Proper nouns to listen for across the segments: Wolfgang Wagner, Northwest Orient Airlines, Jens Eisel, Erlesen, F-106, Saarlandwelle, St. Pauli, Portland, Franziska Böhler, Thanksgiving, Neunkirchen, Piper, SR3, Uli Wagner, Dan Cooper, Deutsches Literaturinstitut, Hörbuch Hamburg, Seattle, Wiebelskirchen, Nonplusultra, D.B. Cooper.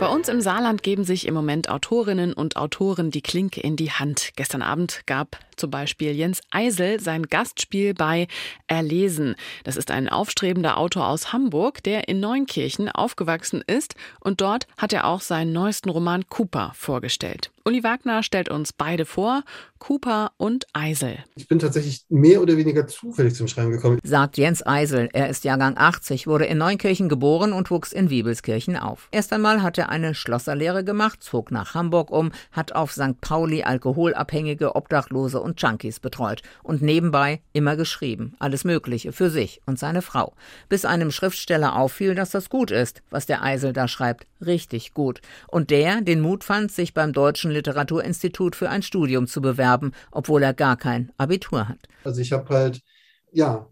Bei uns im Saarland geben sich im Moment Autorinnen und Autoren die Klinke in die Hand. Gestern Abend gab zum Beispiel Jens Eisel sein Gastspiel bei Erlesen. Das ist ein aufstrebender Autor aus Hamburg, der in Neunkirchen aufgewachsen ist. Und dort hat er auch seinen neuesten Roman Cooper vorgestellt. Uli Wagner stellt uns beide vor, Cooper und Eisel. Ich bin tatsächlich mehr oder weniger zufällig zum Schreiben gekommen, sagt Jens Eisel. Er ist Jahrgang 80, wurde in Neunkirchen geboren und wuchs in Wiebelskirchen auf. Erst einmal hat er eine Schlosserlehre gemacht, zog nach Hamburg um, hat auf St. Pauli alkoholabhängige, Obdachlose und Junkies betreut und nebenbei immer geschrieben. Alles Mögliche für sich und seine Frau. Bis einem Schriftsteller auffiel, dass das gut ist, was der Eisel da schreibt. Richtig gut. Und der den Mut fand, sich beim Deutschen Literaturinstitut für ein Studium zu bewerben, obwohl er gar kein Abitur hat. Also ich habe halt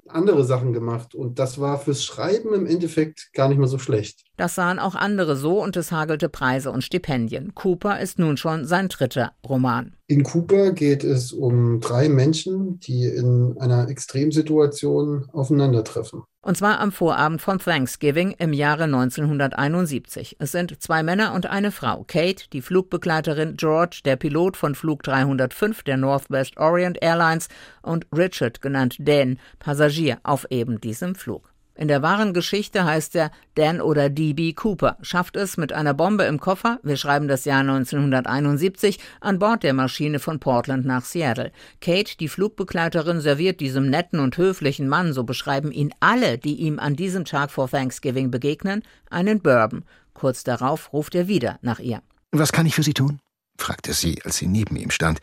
andere Sachen gemacht und das war fürs Schreiben im Endeffekt gar nicht mehr so schlecht. Das sahen auch andere so und es hagelte Preise und Stipendien. Cooper ist nun schon sein dritter Roman. In Cooper geht es um 3 Menschen, die in einer Extremsituation aufeinandertreffen. Und zwar am Vorabend von Thanksgiving im Jahre 1971. Es sind 2 Männer und eine Frau. Kate, die Flugbegleiterin, George, der Pilot von Flug 305 der Northwest Orient Airlines und Richard, genannt Dan, Passagier auf eben diesem Flug. In der wahren Geschichte heißt er Dan oder D.B. Cooper, schafft es mit einer Bombe im Koffer, wir schreiben das Jahr 1971, an Bord der Maschine von Portland nach Seattle. Kate, die Flugbegleiterin, serviert diesem netten und höflichen Mann, so beschreiben ihn alle, die ihm an diesem Tag vor Thanksgiving begegnen, einen Bourbon. Kurz darauf ruft er wieder nach ihr. Was kann ich für Sie tun? Fragte sie, als sie neben ihm stand.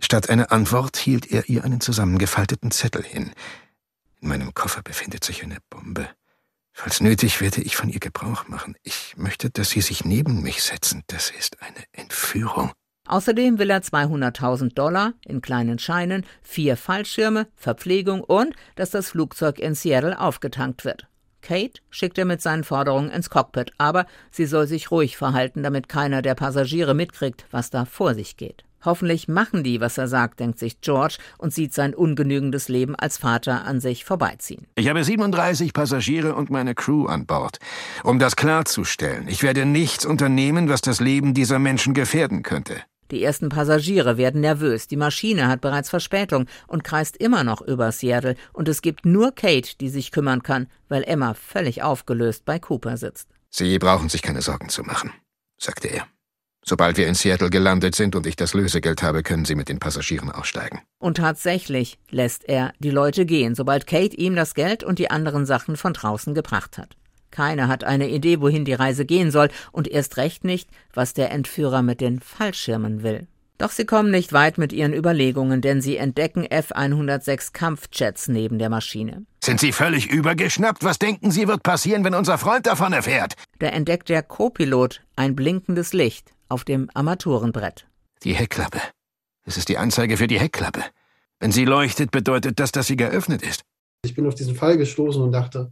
Statt einer Antwort hielt er ihr einen zusammengefalteten Zettel hin. In meinem Koffer befindet sich eine Bombe. Falls nötig, werde ich von ihr Gebrauch machen. Ich möchte, dass Sie sich neben mich setzen. Das ist eine Entführung. Außerdem will er $200.000 in kleinen Scheinen, 4 Fallschirme, Verpflegung und, dass das Flugzeug in Seattle aufgetankt wird. Kate schickt er mit seinen Forderungen ins Cockpit, aber sie soll sich ruhig verhalten, damit keiner der Passagiere mitkriegt, was da vor sich geht. Hoffentlich machen die, was er sagt, denkt sich George und sieht sein ungenügendes Leben als Vater an sich vorbeiziehen. Ich habe 37 Passagiere und meine Crew an Bord. Um das klarzustellen, ich werde nichts unternehmen, was das Leben dieser Menschen gefährden könnte. Die ersten Passagiere werden nervös, die Maschine hat bereits Verspätung und kreist immer noch über Seattle und es gibt nur Kate, die sich kümmern kann, weil Emma völlig aufgelöst bei Cooper sitzt. Sie brauchen sich keine Sorgen zu machen, sagte er. Sobald wir in Seattle gelandet sind und ich das Lösegeld habe, können Sie mit den Passagieren aussteigen. Und tatsächlich lässt er die Leute gehen, sobald Kate ihm das Geld und die anderen Sachen von draußen gebracht hat. Keiner hat eine Idee, wohin die Reise gehen soll und erst recht nicht, was der Entführer mit den Fallschirmen will. Doch sie kommen nicht weit mit ihren Überlegungen, denn sie entdecken F-106 Kampfjets neben der Maschine. Sind Sie völlig übergeschnappt? Was denken Sie, wird passieren, wenn unser Freund davon erfährt? Da entdeckt der Co-Pilot ein blinkendes Licht auf dem Armaturenbrett. Die Heckklappe. Es ist die Anzeige für die Heckklappe. Wenn sie leuchtet, bedeutet das, dass sie geöffnet ist. Ich bin auf diesen Fall gestoßen und dachte,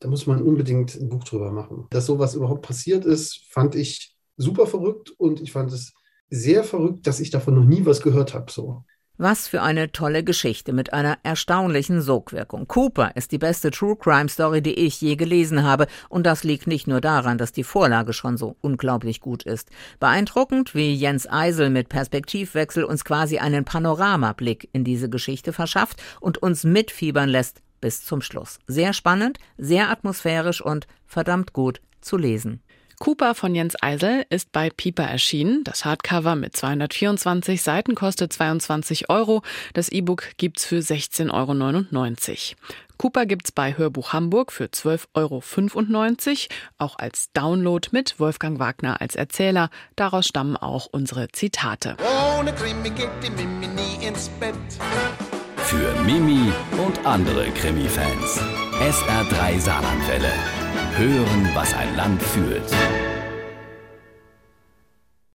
da muss man unbedingt ein Buch drüber machen. Dass sowas überhaupt passiert ist, fand ich super verrückt und ich fand es sehr verrückt, dass ich davon noch nie was gehört habe. So. Was für eine tolle Geschichte mit einer erstaunlichen Sogwirkung. Cooper ist die beste True-Crime-Story, die ich je gelesen habe. Und das liegt nicht nur daran, dass die Vorlage schon so unglaublich gut ist. Beeindruckend, wie Jens Eisel mit Perspektivwechsel uns quasi einen Panoramablick in diese Geschichte verschafft und uns mitfiebern lässt bis zum Schluss. Sehr spannend, sehr atmosphärisch und verdammt gut zu lesen. Cooper von Jens Eisel ist bei Piper erschienen. Das Hardcover mit 224 Seiten kostet 22 €. Das E-Book gibt's für 16,99 €. Cooper gibt's bei Hörbuch Hamburg für 12,95 €, auch als Download mit Wolfgang Wagner als Erzähler. Daraus stammen auch unsere Zitate. Ohne Krimi geht die Mimi nie ins Bett. Für Mimi und andere Krimi-Fans. SR3 Saarlandwelle. Hören, was ein Land fühlt.